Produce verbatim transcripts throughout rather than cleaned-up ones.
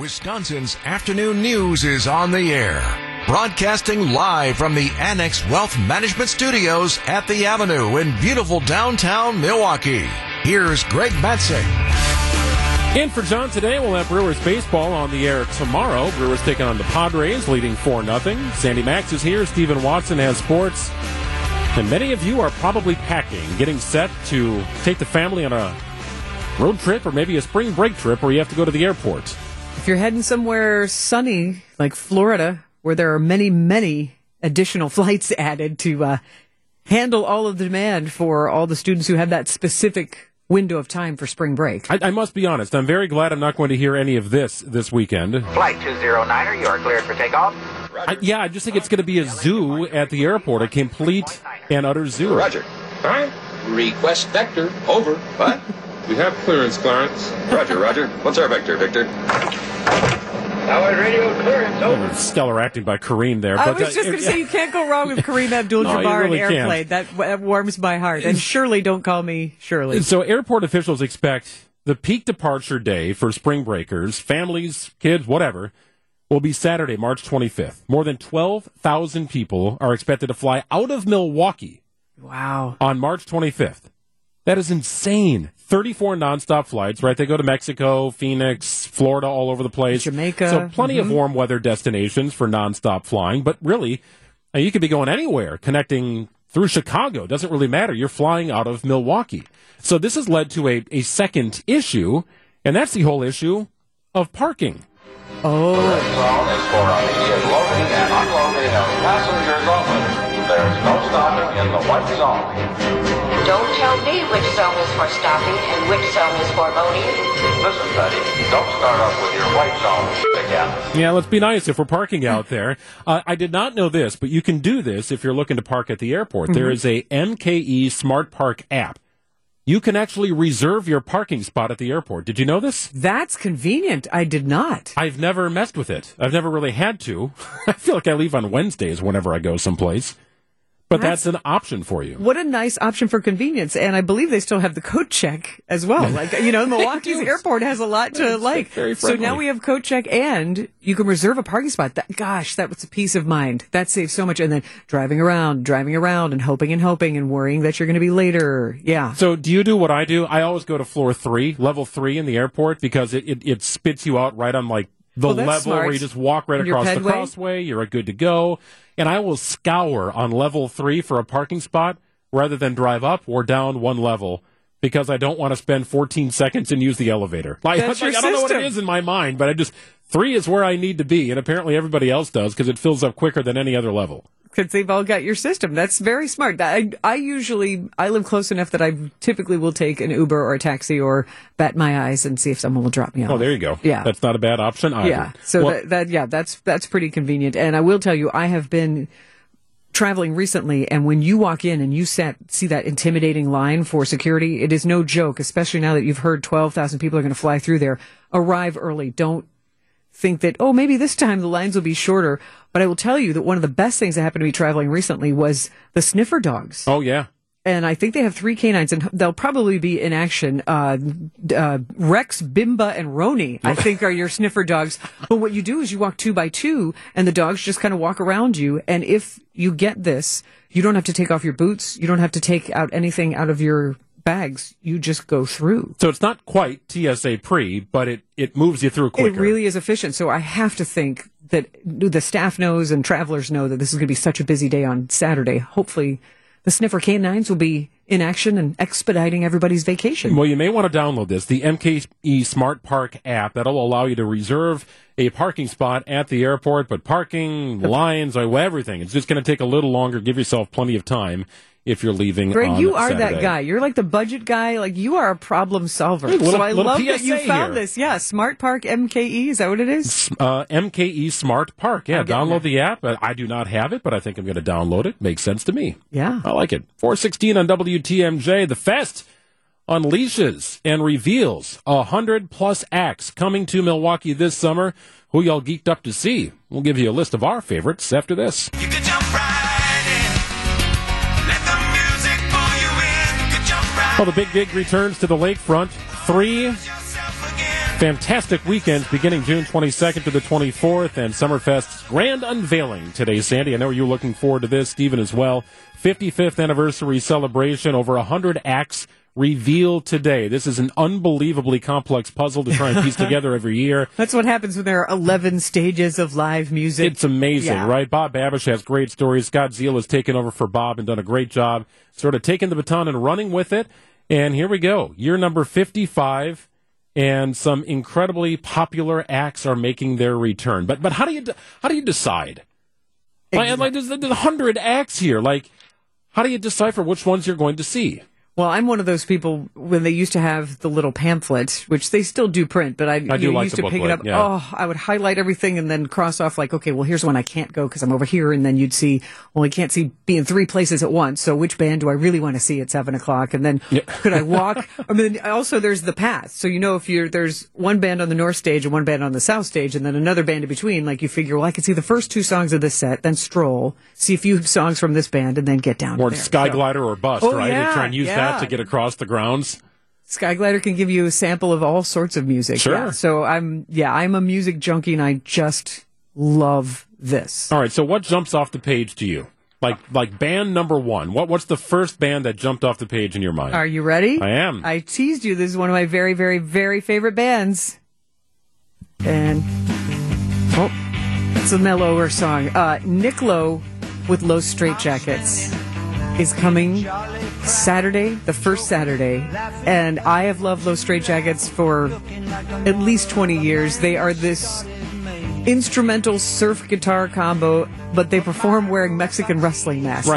Wisconsin's afternoon news is on the air. Broadcasting live from the Annex Wealth Management Studios at the Avenue in beautiful downtown Milwaukee. Here's Greg Mattson. And for John today, we'll have Brewers baseball on the air tomorrow. Brewers taking on the Padres, leading four nothing. Sandy Max is here. Stephen Watson has sports. And many of you are probably packing, getting set to take the family on a road trip or maybe a spring break trip where you have to go to the airport. If you're heading somewhere sunny like Florida, where there are many, many additional flights added to uh, handle all of the demand for all the students who have that specific window of time for spring break. I, I must be honest, I'm very glad I'm not going to hear any of this this weekend. Flight two oh niner, you are cleared for takeoff. I, yeah, I just think it's going to be a zoo at the airport, a complete and utter zoo. Roger. All right. Request vector, over. What? We have clearance, Clarence. Roger, roger. What's our vector, Victor? Howard radio clearance, over. Stellar acting by Kareem there. But I was just uh, going to say, you can't go wrong with Kareem Abdul-Jabbar no, really and airplane. That, that warms my heart. And Shirley, don't call me Shirley. So airport officials expect the peak departure day for spring breakers, families, kids, whatever, will be Saturday, March twenty-fifth. More than twelve thousand people are expected to fly out of Milwaukee. Wow. On March twenty-fifth. That is insane. thirty-four nonstop flights, right? They go to Mexico, Phoenix, Florida, all over the place. Jamaica. So plenty mm-hmm. of warm weather destinations for nonstop flying. But really, you could be going anywhere, connecting through Chicago. Doesn't really matter. You're flying out of Milwaukee. So this has led to a, a second issue, and that's the whole issue of parking. Oh. The red zone is for immediate loading and unloading of passengers only. There is no stopping in the white zone. Don't tell me which zone is for stopping and which zone is for loading. Listen, buddy, don't start up with your white zone again. Yeah, let's be nice if we're parking out there. Uh, I did not know this, but you can do this if you're looking to park at the airport. Mm-hmm. There is a M K E Smart Park app. You can actually reserve your parking spot at the airport. Did you know this? That's convenient. I did not. I've never messed with it. I've never really had to. I feel like I leave on Wednesdays whenever I go someplace. But that's, that's an option for you. What a nice option for convenience. And I believe they still have the coat check as well. Like, you know, Milwaukee's airport has a lot to it's like. Very so now we have coat check and you can reserve a parking spot. That, gosh, that was a peace of mind. That saves so much. And then driving around, driving around and hoping and hoping and worrying that you're going to be later. Yeah. So do you do what I do? I always go to floor three, level three in the airport because it, it, it spits you out right on like the well, level smart. Where you just walk right and across the crossway. You're good to go. And I will scour on level three for a parking spot rather than drive up or down one level because I don't want to spend fourteen seconds and use the elevator. Like, That's like, your I don't system. Know what it is in my mind, but I just, three is where I need to be, and apparently everybody else does because it fills up quicker than any other level. Because they've all got your system. That's very smart. I, I usually, I live close enough that I typically will take an Uber or a taxi or bat my eyes and see if someone will drop me off. Oh, there you go. Yeah. That's not a bad option either. Yeah. So well, that, that, yeah, that's, that's pretty convenient. And I will tell you, I have been traveling recently, and when you walk in and you sat, see that intimidating line for security, it is no joke, especially now that you've heard twelve thousand people are going to fly through there. Arrive early. Don't think that, oh, maybe this time the lines will be shorter. But I will tell you that one of the best things that happened to me traveling recently was the sniffer dogs. Oh, yeah. And I think they have three canines, and they'll probably be in action. Uh, uh, Rex, Bimba, and Roni, I think, are your sniffer dogs. But what you do is you walk two by two, and the dogs just kind of walk around you. And if you get this, you don't have to take off your boots. You don't have to take out anything out of your bags. You just go through. So it's not quite T S A pre, but it, it moves you through quicker. It really is efficient. So I have to think that the staff knows and travelers know that this is going to be such a busy day on Saturday. Hopefully the sniffer canines will be in action and expediting everybody's vacation. Well, you may want to download this, the M K E Smart Park app. That'll allow you to reserve a parking spot at the airport, but parking, lines, everything. It's just going to take a little longer. Give yourself plenty of time. If you're leaving Greg, on you are Saturday. That guy. You're like the budget guy. Like, you are a problem solver. Hey, little, so I love P S A that you found here. This. Yeah, Smart Park M K E. Is that what it is? Uh, M K E Smart Park. Yeah, download that. The app. I do not have it, but I think I'm going to download it. Makes sense to me. Yeah. I like it. four sixteen on W T M J. The Fest unleashes and reveals one hundred plus acts coming to Milwaukee this summer. Who y'all geeked up to see? We'll give you a list of our favorites after this. You can jump right. Well, the big dig returns to the lakefront. Three fantastic weekend beginning June twenty-second to the twenty-fourth, and Summerfest's grand unveiling today, Sandy. I know you're looking forward to this, Stephen, as well. fifty-fifth anniversary celebration, over one hundred acts revealed today. This is an unbelievably complex puzzle to try and piece together every year. That's what happens when there are eleven stages of live music. It's amazing, yeah. Right? Bob Babish has great stories. Scott Zeal has taken over for Bob and done a great job sort of taking the baton and running with it. And here we go, year number fifty-five, and some incredibly popular acts are making their return. But but how do you how do you decide? Exactly. Like, like there's, there's one hundred acts here. Like, how do you decipher which ones you're going to see? Well, I'm one of those people when they used to have the little pamphlets, which they still do print, but I, I you do know, like used to booklet, pick it up. Yeah. Oh, I would highlight everything and then cross off like, okay, well, here's one I can't go because I'm over here. And then you'd see, well, I can't see be in three places at once. So which band do I really want to see at seven o'clock? And then yeah. could I walk? I mean, also there's the path. So, you know, if you're there's one band on the north stage and one band on the south stage and then another band in between, like you figure, well, I can see the first two songs of this set, then stroll, see a few songs from this band and then get down. Or to there. Sky so, glider or bus, oh, right? Yeah, and try and use yeah. that to get across the grounds. Skyglider can give you a sample of all sorts of music. Sure. Yeah. So I'm, yeah, I'm a music junkie, and I just love this. All right. So what jumps off the page to you? Like, like band number one. What, what's the first band that jumped off the page in your mind? Are you ready? I am. I teased you. This is one of my very, very, very favorite bands. And oh, it's a mellower song. Uh, Nick Lowe with Los Straitjackets is coming Saturday, the first Saturday, and I have loved Los Straitjackets for at least twenty years. They are this instrumental surf guitar combo, but they perform wearing Mexican wrestling masks.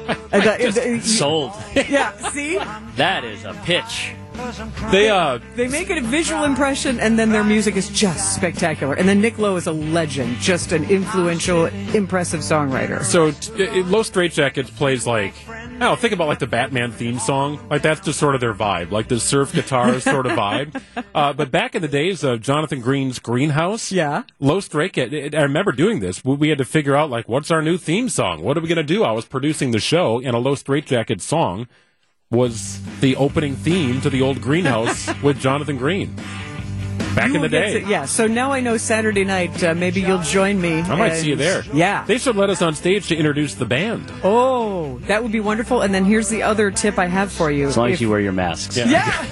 Right. I just uh, sold. Yeah, see? That is a pitch. They uh they make it a visual impression, and then their music is just spectacular. And then Nick Lowe is a legend, just an influential, impressive songwriter. So t- Los Straitjackets plays like, I don't know, think about like the Batman theme song. Like that's just sort of their vibe, like the surf guitar sort of vibe. Uh, but back in the days of Jonathan Green's Greenhouse, yeah, Los Straitjackets, I remember doing this. We had to figure out like, what's our new theme song? What are we gonna do? I was producing the show, and a Los Straitjackets song was the opening theme to the old Greenhouse with Jonathan Green. Back you in the day. It, yeah, so now I know Saturday night, uh, maybe you'll join me. I might and, see you there. Yeah. They should let us on stage to introduce the band. Oh, that would be wonderful. And then here's the other tip I have for you. As long if, as you wear your masks. Yeah. yeah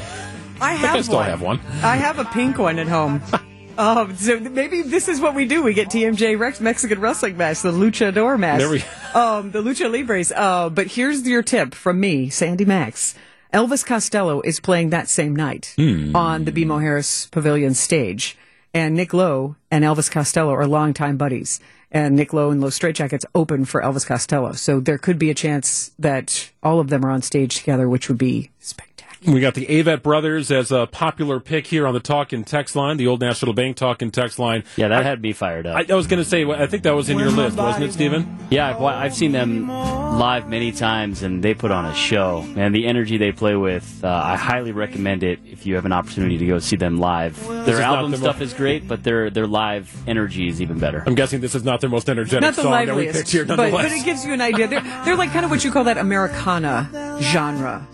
I have I still one. have one. I have a pink one at home. Oh, so maybe this is what we do. We get T M J Rex Mexican wrestling match, the luchador match, there we um, the lucha libres. Uh, but here's your tip from me, Sandy Max. Elvis Costello is playing that same night mm. on the B M O Harris Pavilion stage. And Nick Lowe and Elvis Costello are longtime buddies. And Nick Lowe and Los Straitjackets open for Elvis Costello. So there could be a chance that all of them are on stage together, which would be spectacular. We got the Avett Brothers as a popular pick here on the Talk and Text line, the old National Bank Talk and Text line. Yeah, that I, had me fired up. I, I was going to say, I think that was in your list, wasn't it, Stephen? Yeah, I've, I've seen them live many times, and they put on a show. And the energy they play with, uh, I highly recommend it if you have an opportunity to go see them live. Their album their stuff most... is great, but their their live energy is even better. I'm guessing this is not their most energetic not the song that we picked here, nonetheless. But, but it gives you an idea. They're, they're like kind of what you call that Americana genre.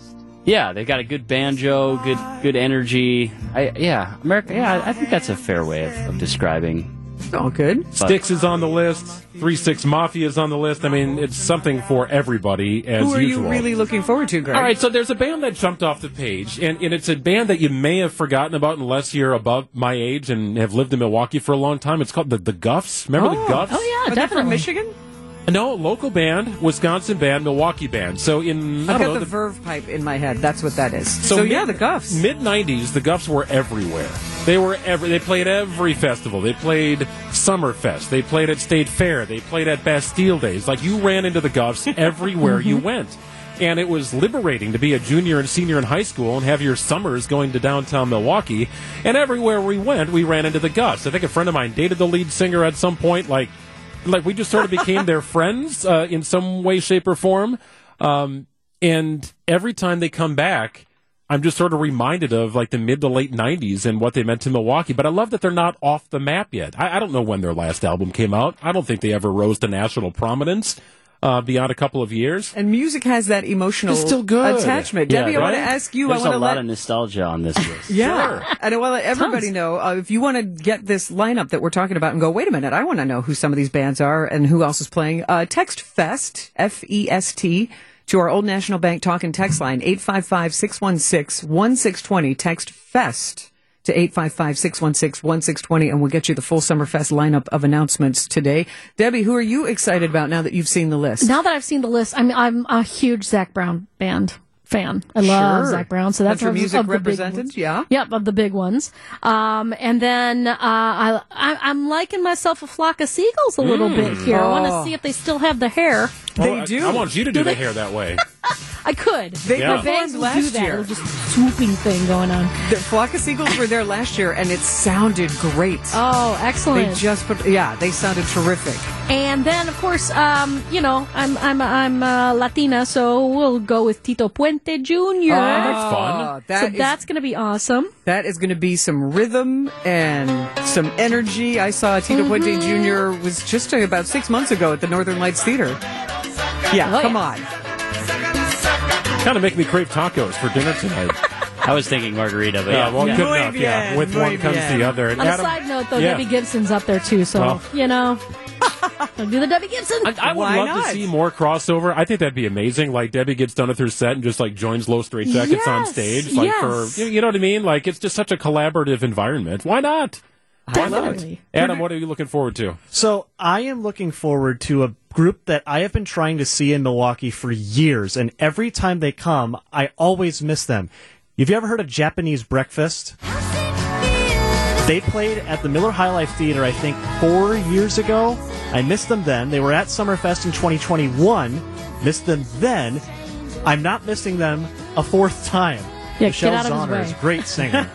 Yeah, they got a good banjo, good good energy. I, yeah, America. Yeah, I, I think that's a fair way of, of describing. All good. But Styx is on the list. Three six Mafia is on the list. I mean, it's something for everybody as usual. Who are usual. you really looking forward to, Greg? All right, so there's a band that jumped off the page, and, and it's a band that you may have forgotten about unless you're above my age and have lived in Milwaukee for a long time. It's called the, the Gufs. Remember oh, the Gufs? Oh, yeah, are definitely. They from Michigan? No, local band, Wisconsin band, Milwaukee band. So in I I've got know, the, the Verve Pipe in my head. That's what that is. So, so mid, yeah, the Gufs. Mid nineties, the Gufs were everywhere. They were every. They played every festival. They played Summerfest. They played at State Fair. They played at Bastille Days. Like you ran into the Gufs everywhere you went, and it was liberating to be a junior and senior in high school and have your summers going to downtown Milwaukee. And everywhere we went, we ran into the Gufs. I think a friend of mine dated the lead singer at some point. Like. Like, we just sort of became their friends uh, in some way, shape, or form. Um, and every time they come back, I'm just sort of reminded of, like, the mid to late nineties and what they meant to Milwaukee. But I love that they're not off the map yet. I, I don't know when their last album came out. I don't think they ever rose to national prominence. Uh, beyond a couple of years. And music has that emotional it's still good. attachment. Yeah, Debbie, right? I want to ask you. There's I want to a lot let... of nostalgia on this list. Yeah. Sure. And I want to let everybody Tons. know, uh, if you want to get this lineup that we're talking about and go, wait a minute, I want to know who some of these bands are and who else is playing, uh, text FEST, F E S T, to our Old National Bank talk and text line, eight five five, six one six, one six two zero. Text FEST to eight five five, six one six, one six two zero, and we'll get you the full Summerfest lineup of announcements today. Debbie, who are you excited about now that you've seen the list? Now that I've seen the list, I'm I'm a huge Zach Brown Band fan. I love sure. Zach Brown, so that's, that's your music of represented, yeah. Yep, of the big ones. Um, and then uh, I, I, I'm liking myself a Flock of Seagulls a mm. little bit here. Oh. I want to see if they still have the hair. Well, they do. I, I want you to do, do the hair that way. I could. They yeah. performed last do year. Just swooping thing going on. The Flock of Seagulls were there last year, and it sounded great. Oh, excellent! They just put, yeah, they sounded terrific. And then, of course, um, you know, I'm I'm I'm uh, Latina, so we'll go with Tito Puente Junior Oh, that's fun. That so is, that's going to be awesome. That is going to be some rhythm and some energy. I saw Tito mm-hmm. Puente Junior was just about six months ago at the Northern Lights Theater. Yeah, oh, come yeah. on. Kind of make me crave tacos for dinner tonight. I was thinking margarita, but yeah, yeah. well, yeah. good enough. Bien, yeah, with one bien. comes the other. And on Adam, a side note, though, yeah. Debbie Gibson's up there too, so well. you know, I'll do the Debbie Gibson. I, I would Why love not? to see more crossover. I think that'd be amazing. Like Debbie gets done with her set and just like joins Los Straitjackets yes. on stage, like yes. for you know what I mean. Like it's just such a collaborative environment. Why not? Why Definitely. not? Adam, what are you looking forward to? So I am looking forward to a group that I have been trying to see in Milwaukee for years, and every time they come, I always miss them. Have you ever heard of Japanese Breakfast? They played at the Miller High Life Theater, I think, four years ago. I missed them then. They were at Summerfest in twenty twenty-one. Missed them then. I'm not missing them a fourth time. Yeah, Michelle Zauner is a great singer.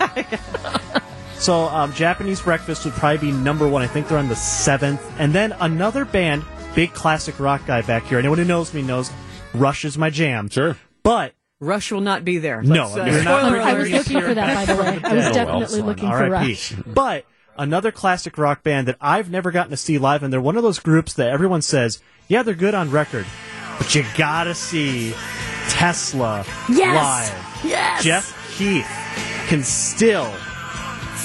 So um, Japanese Breakfast would probably be number one. I think they're on the seventh. And then another band, big classic rock guy back here. Anyone who knows me knows Rush is my jam. Sure. But Rush will not be there. Let's, no. Uh, you're not I was looking for that, by the way. I was definitely well, well, looking for Rush. But another classic rock band that I've never gotten to see live, and they're one of those groups that everyone says, yeah, they're good on record, but you gotta see Tesla yes! live. Yes! Jeff Keith can still...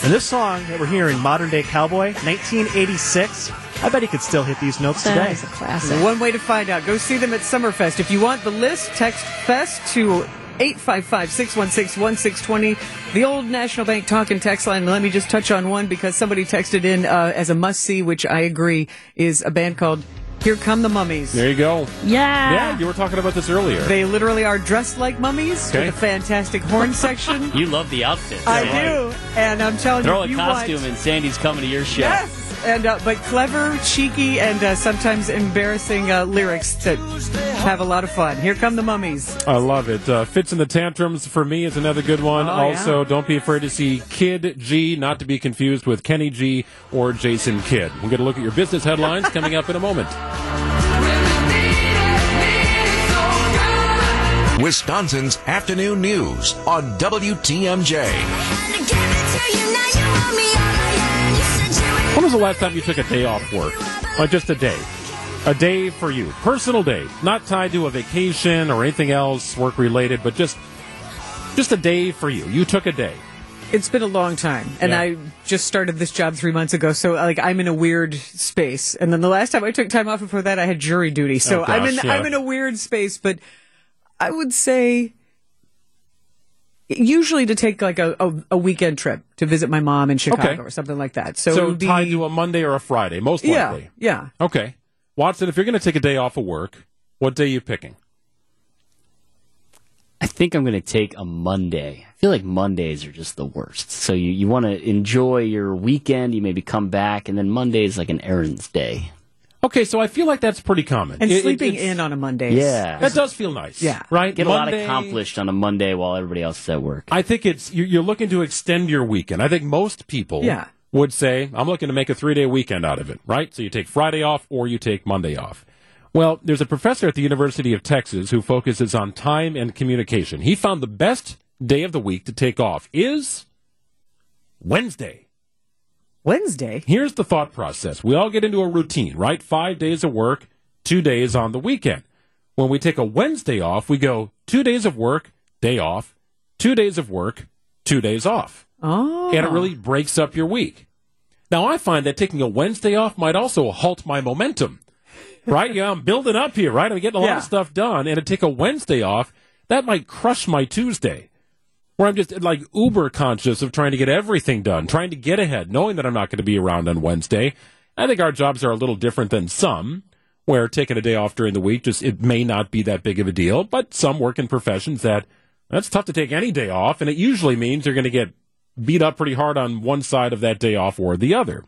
And this song that we're hearing, Modern Day Cowboy, nineteen eighty-six, I bet he could still hit these notes that today. That is a classic. One way to find out, go see them at Summerfest. If you want the list, text FEST to eight five five, six one six, one six two zero. The Old National Bank talk and text line. Let me just touch on one because somebody texted in uh, as a must-see, which I agree is a band called Here Come the Mummies. There you go. Yeah. Yeah, you were talking about this earlier. They literally are dressed like mummies okay. with a fantastic horn section. You love the outfits. I right? do. And I'm telling Throw you, Throw a costume want... and Sandy's coming to your show. Yes. And, uh, but clever, cheeky, and uh, sometimes embarrassing uh, lyrics to have a lot of fun. Here Come the Mummies. I love it. Uh, Fits in the Tantrums, for me, is another good one. Oh, also, yeah. don't be afraid to see Kid G, not to be confused with Kenny G or Jason Kidd. We'll get a look at your business headlines coming up in a moment. Wisconsin's Afternoon News on W T M J. When was the last time you took a day off work? Like just a day. A day for you. Personal day. Not tied to a vacation or anything else work-related, but just just a day for you. You took a day. It's been a long time, and yeah. I just started this job three months ago, so like I'm in a weird space. And then the last time I took time off before that, I had jury duty. So oh gosh, I'm in yeah. I'm in a weird space, but I would say... Usually to take like a, a, a weekend trip to visit my mom in Chicago okay. or something like that. So, so be... tied to a Monday or a Friday, most likely. Yeah, yeah. Okay. Watson, if you're going to take a day off of work, what day are you picking? I think I'm going to take a Monday. I feel like Mondays are just the worst. So you, you want to enjoy your weekend. You maybe come back, and then Monday is like an errands day. Okay, so I feel like that's pretty common. And it, sleeping it, in on a Monday. Yeah. That does feel nice. Yeah. Right? Get Monday, a lot accomplished on a Monday while everybody else is at work. I think it's you're looking to extend your weekend. I think most people yeah. would say, I'm looking to make a three-day weekend out of it, right? So you take Friday off or you take Monday off. Well, there's a professor at the University of Texas who focuses on time and communication. He found the best day of the week to take off is Wednesday. Wednesday? Here's the thought process. We all get into a routine, right? Five days of work, two days on the weekend. When we take a Wednesday off, we go two days of work, day off, two days of work, two days off. Oh. And it really breaks up your week. Now, I find that taking a Wednesday off might also halt my momentum, right? Yeah, I'm building up here, right? I'm getting a yeah. lot of stuff done. And to take a Wednesday off, that might crush my Tuesday, where I'm just like uber conscious of trying to get everything done, trying to get ahead, knowing that I'm not going to be around on Wednesday. I think our jobs are a little different than some, where taking a day off during the week, just it may not be that big of a deal, but some work in professions that that's tough to take any day off, and it usually means you're going to get beat up pretty hard on one side of that day off or the other.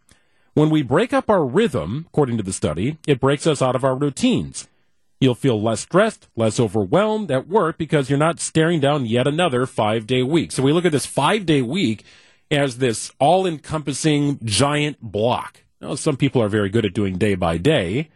When we break up our rhythm, according to the study, it breaks us out of our routines. You'll feel less stressed, less overwhelmed at work because you're not staring down yet another five-day week. So we look at this five-day week as this all-encompassing giant block. Now, some people are very good at doing day by day,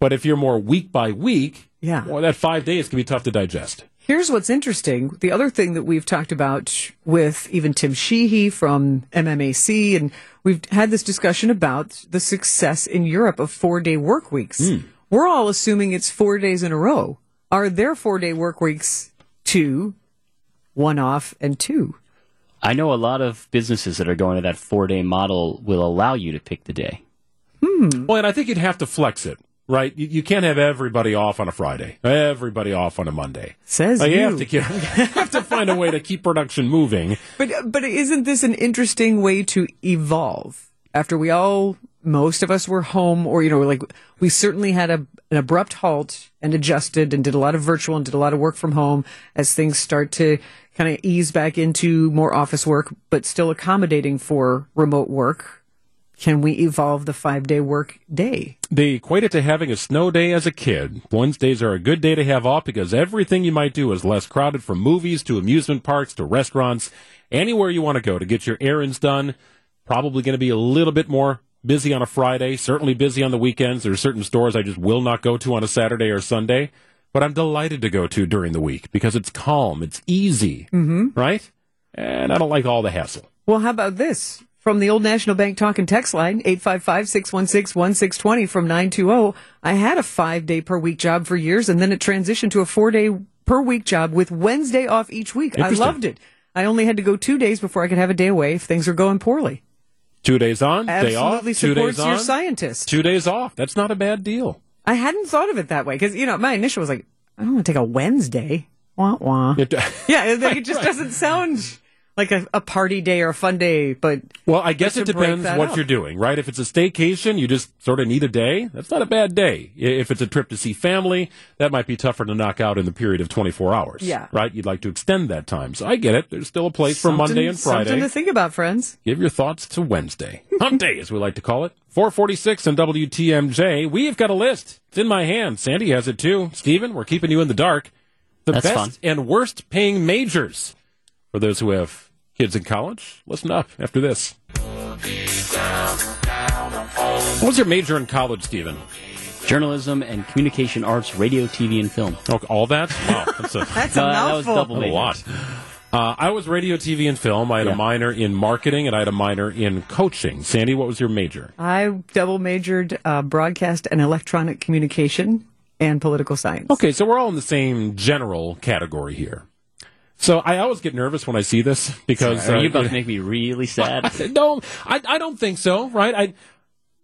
but if you're more week by week, yeah. well, that five days can be tough to digest. Here's what's interesting. The other thing that we've talked about with even Tim Sheehy from M M A C, and we've had this discussion about the success in Europe of four-day work weeks. Mm. We're all assuming it's four days in a row. Are there four-day work weeks two, one off, and two? I know a lot of businesses that are going to that four-day model will allow you to pick the day. Hmm. Well, and I think you'd have to flex it. Right, you, you can't have everybody off on a Friday, everybody off on a Monday. Says like, you. You have to keep, you have to find a way to keep production moving. But but isn't this an interesting way to evolve? After we all, most of us were home, or you know, like we certainly had a an abrupt halt and adjusted and did a lot of virtual and did a lot of work from home as things start to kind of ease back into more office work, but still accommodating for remote work. Can we evolve the five-day work day? They equate it to having a snow day as a kid. Wednesdays are a good day to have off because everything you might do is less crowded, from movies to amusement parks to restaurants, anywhere you want to go to get your errands done. Probably going to be a little bit more busy on a Friday, certainly busy on the weekends. There are certain stores I just will not go to on a Saturday or Sunday, but I'm delighted to go to during the week because it's calm, it's easy, mm-hmm. right? And I don't like all the hassle. Well, how about this? From the old National Bank talk and text line, eight five five, six one six, one six two zero from nine two zero, I had a five-day per week job for years, and then it transitioned to a four-day per week job with Wednesday off each week. I loved it. I only had to go two days before I could have a day away if things were going poorly. Two days on, Absolutely day off. Absolutely supports your scientist. Two days off. That's not a bad deal. I hadn't thought of it that way because, you know, my initial was like, I don't want to take a Wednesday. Wah, wah. It, yeah, it, right, it just right. doesn't sound... Like a, a party day or a fun day, but... Well, I guess it depends what up. You're doing, right? If it's a staycation, you just sort of need a day. That's not a bad day. If it's a trip to see family, that might be tougher to knock out in the period of twenty-four hours. Yeah. Right? You'd like to extend that time. So I get it. There's still a place something, for Monday and Friday. Something to think about, friends. Give your thoughts to Wednesday. Hump day, as we like to call it. four forty-six on W T M J. We've got a list. It's in my hand. Sandy has it, too. Stephen, we're keeping you in the dark. The That's best fun. And worst paying majors. For those who have kids in college, listen up after this. What was your major in college, Stephen? Journalism and communication arts, radio, T V, and film. Oh, all that? Wow. That's a, that's a uh, mouthful. That was double major. A lot. Uh, I was radio, T V, and film. I had yeah. a minor in marketing, and I had a minor in coaching. Sandy, what was your major? I double majored uh, broadcast and electronic communication and political science. Okay, so we're all in the same general category here. So I always get nervous when I see this because... Sorry, are you uh, about to make me really sad? I, I, no, I, I don't think so, right? I,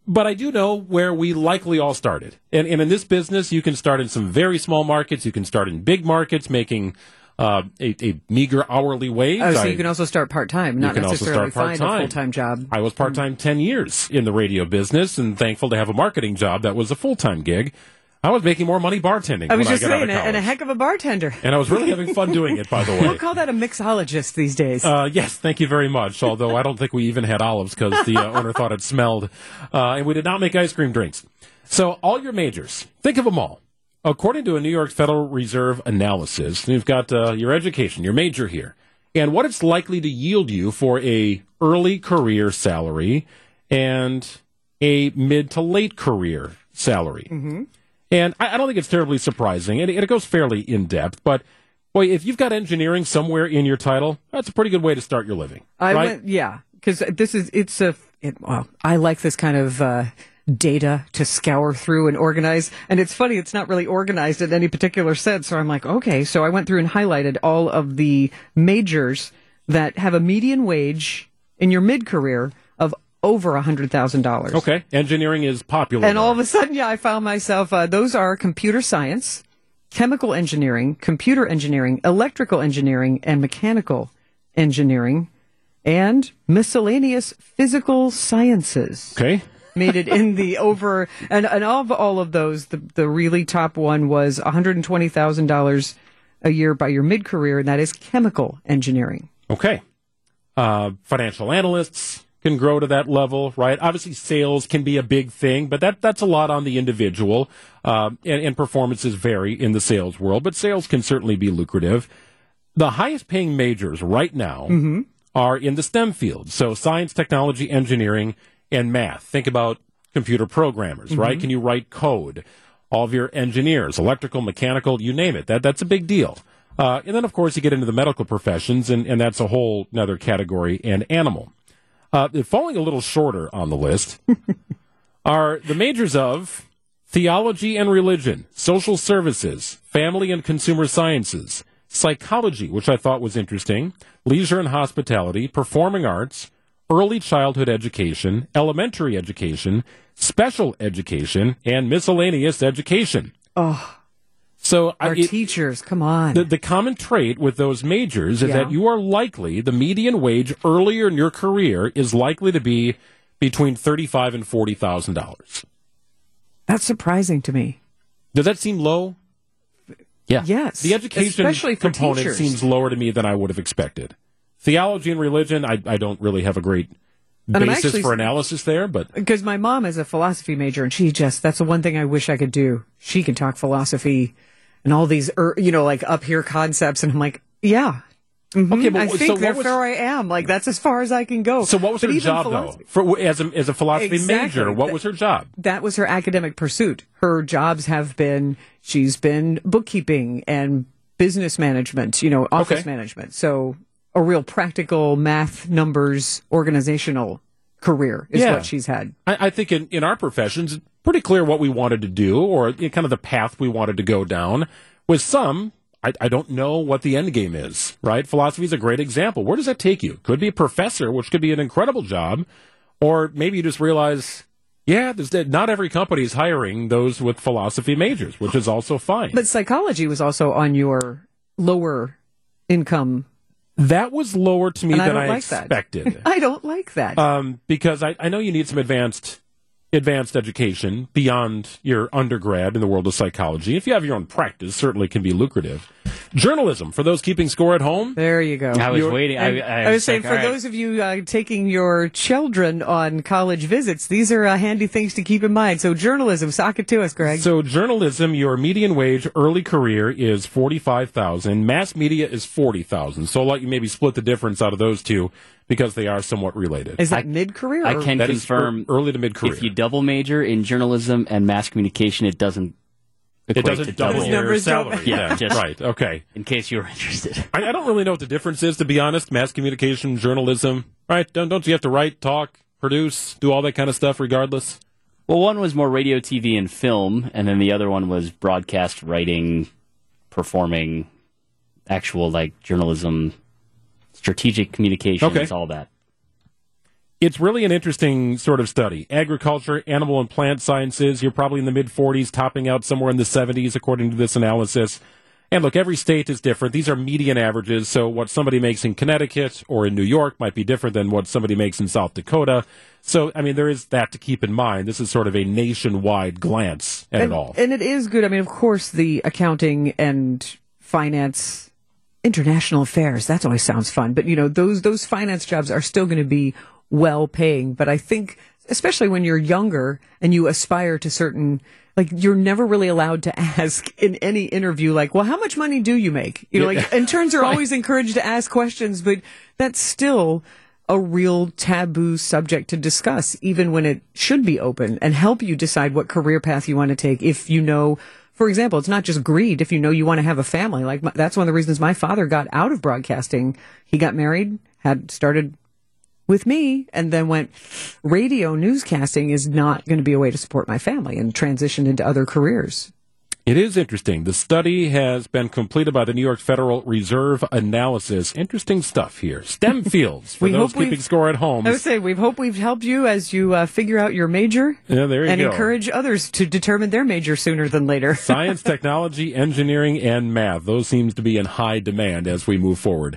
but I do know where we likely all started. And, and in this business, you can start in some very small markets. You can start in big markets, making uh, a, a meager hourly wage. Oh, so I, you can also start part-time, not necessarily find a full-time job. I was part-time mm. ten years in the radio business and thankful to have a marketing job that was a full-time gig. I was making more money bartending. I was when just I got saying, out of college. And a heck of a bartender. And I was really having fun doing it, by the way. We'll call that a mixologist these days. Uh, yes, thank you very much. Although I don't think we even had olives because the uh, owner thought it smelled. Uh, and we did not make ice cream drinks. So all your majors, think of them all. According to a New York Federal Reserve analysis, you've got uh, your education, your major here, and what it's likely to yield you for a early career salary and a mid to late career salary. Mm-hmm. And I don't think it's terribly surprising, and it goes fairly in-depth, but, boy, if you've got engineering somewhere in your title, that's a pretty good way to start your living, I right? Went, yeah, because this is, it's a, it, well, I like this kind of uh, data to scour through and organize. And it's funny, it's not really organized in any particular sense. So I'm like, okay. So I went through and highlighted all of the majors that have a median wage in your mid-career of over one hundred thousand dollars. Okay. Engineering is popular. And all of a sudden, yeah, I found myself, uh, those are computer science, chemical engineering, computer engineering, electrical engineering, and mechanical engineering, and miscellaneous physical sciences. Okay. Made it in the over, and, and of all of those, the, the really top one was one hundred twenty thousand dollars a year by your mid-career, and that is chemical engineering. Okay. Uh, financial analysts can grow to that level, right? Obviously, sales can be a big thing, but that that's a lot on the individual, uh, and, and performances vary in the sales world, but sales can certainly be lucrative. The highest-paying majors right now mm-hmm. are in the STEM field, so science, technology, engineering, and math. Think about computer programmers, mm-hmm. right? Can you write code? All of your engineers, electrical, mechanical, you name it. That that's a big deal. Uh, and then, of course, you get into the medical professions, and, and that's a whole other category and animal. Uh, falling a little shorter on the list are the majors of theology and religion, social services, family and consumer sciences, psychology, which I thought was interesting, leisure and hospitality, performing arts, early childhood education, elementary education, special education, and miscellaneous education. Oh, so our I, it, teachers, come on. The, the common trait with those majors is yeah. that you are likely, the median wage earlier in your career is likely to be between thirty-five thousand dollars and forty thousand dollars. That's surprising to me. Does that seem low? Yeah. Yes. The education component teachers. Seems lower to me than I would have expected. Theology and religion, I, I don't really have a great basis actually, for analysis there, but because my mom is a philosophy major, and she just, that's the one thing I wish I could do. She can talk philosophy and all these, er, you know, like up here concepts, and I'm like, yeah, mm-hmm. okay, but, I think so therefore was, I am. Like, that's as far as I can go. So what was but her job, though, for, as, a, as a philosophy exactly. major? What that, was her job? That was her academic pursuit. Her jobs have been, she's been bookkeeping and business management, you know, office okay. management, so... A real practical math, numbers, organizational career is yeah. what she's had. I, I think in, in our professions, it's pretty clear what we wanted to do, or kind of the path we wanted to go down. With some, I, I don't know what the end game is, right? Philosophy is a great example. Where does that take you? Could be a professor, which could be an incredible job, or maybe you just realize... Yeah, there's, not every company is hiring those with philosophy majors, which is also fine. But psychology was also on your lower income. That was lower to me and than I, I like expected. That. I don't like that. Um, because I, I know you need some advanced advanced education beyond your undergrad in the world of psychology. If you have your own practice, certainly can be lucrative. Journalism, for those keeping score at home. There you go. I was You're, waiting. I, I, I was, was saying, like, for right. those of you uh, taking your children on college visits, these are uh, handy things to keep in mind. So journalism, sock it to us, Greg. So journalism, your median wage early career is forty-five thousand dollars. Mass media is forty thousand dollars. So I'll let you maybe split the difference out of those two because they are somewhat related. Is that I, mid-career? I can that confirm. Early to mid-career. If you double major in journalism and mass communication, it doesn't. It doesn't double your salary. Yeah, just right. Okay. In case you were interested, I, I don't really know what the difference is, to be honest. Mass communication, journalism, right? Don't don't you have to write, talk, produce, do all that kind of stuff, regardless? Well, one was more radio, T V, and film, and then the other one was broadcast, writing, performing, actual like journalism, strategic communications, okay. all that. It's really an interesting sort of study. Agriculture, animal and plant sciences, you're probably in the mid-forties, topping out somewhere in the seventies, according to this analysis. And look, every state is different. These are median averages, so what somebody makes in Connecticut or in New York might be different than what somebody makes in South Dakota. So, I mean, there is that to keep in mind. This is sort of a nationwide glance at and, it all. And it is good. I mean, of course, the accounting and finance... International affairs, that always sounds fun. But, you know, those those finance jobs are still going to be well-paying. But I think, especially when you're younger and you aspire to certain, like, you're never really allowed to ask in any interview, like, well, how much money do you make? You know, like, interns are always encouraged to ask questions, but that's still a real taboo subject to discuss, even when it should be open and help you decide what career path you want to take if you know. For example, it's not just greed if you know you want to have a family. Like my, that's one of the reasons my father got out of broadcasting. He got married, had started with me, and then went, radio newscasting is not going to be a way to support my family, and transitioned into other careers. It is interesting. The study has been completed by the New York Federal Reserve analysis. Interesting stuff here. STEM fields for those keeping score at home. I would say we hope we've helped you as you uh, figure out your major. Yeah, there you and go. And encourage others to determine their major sooner than later. Science, technology, engineering, and math. Those seems to be in high demand as we move forward.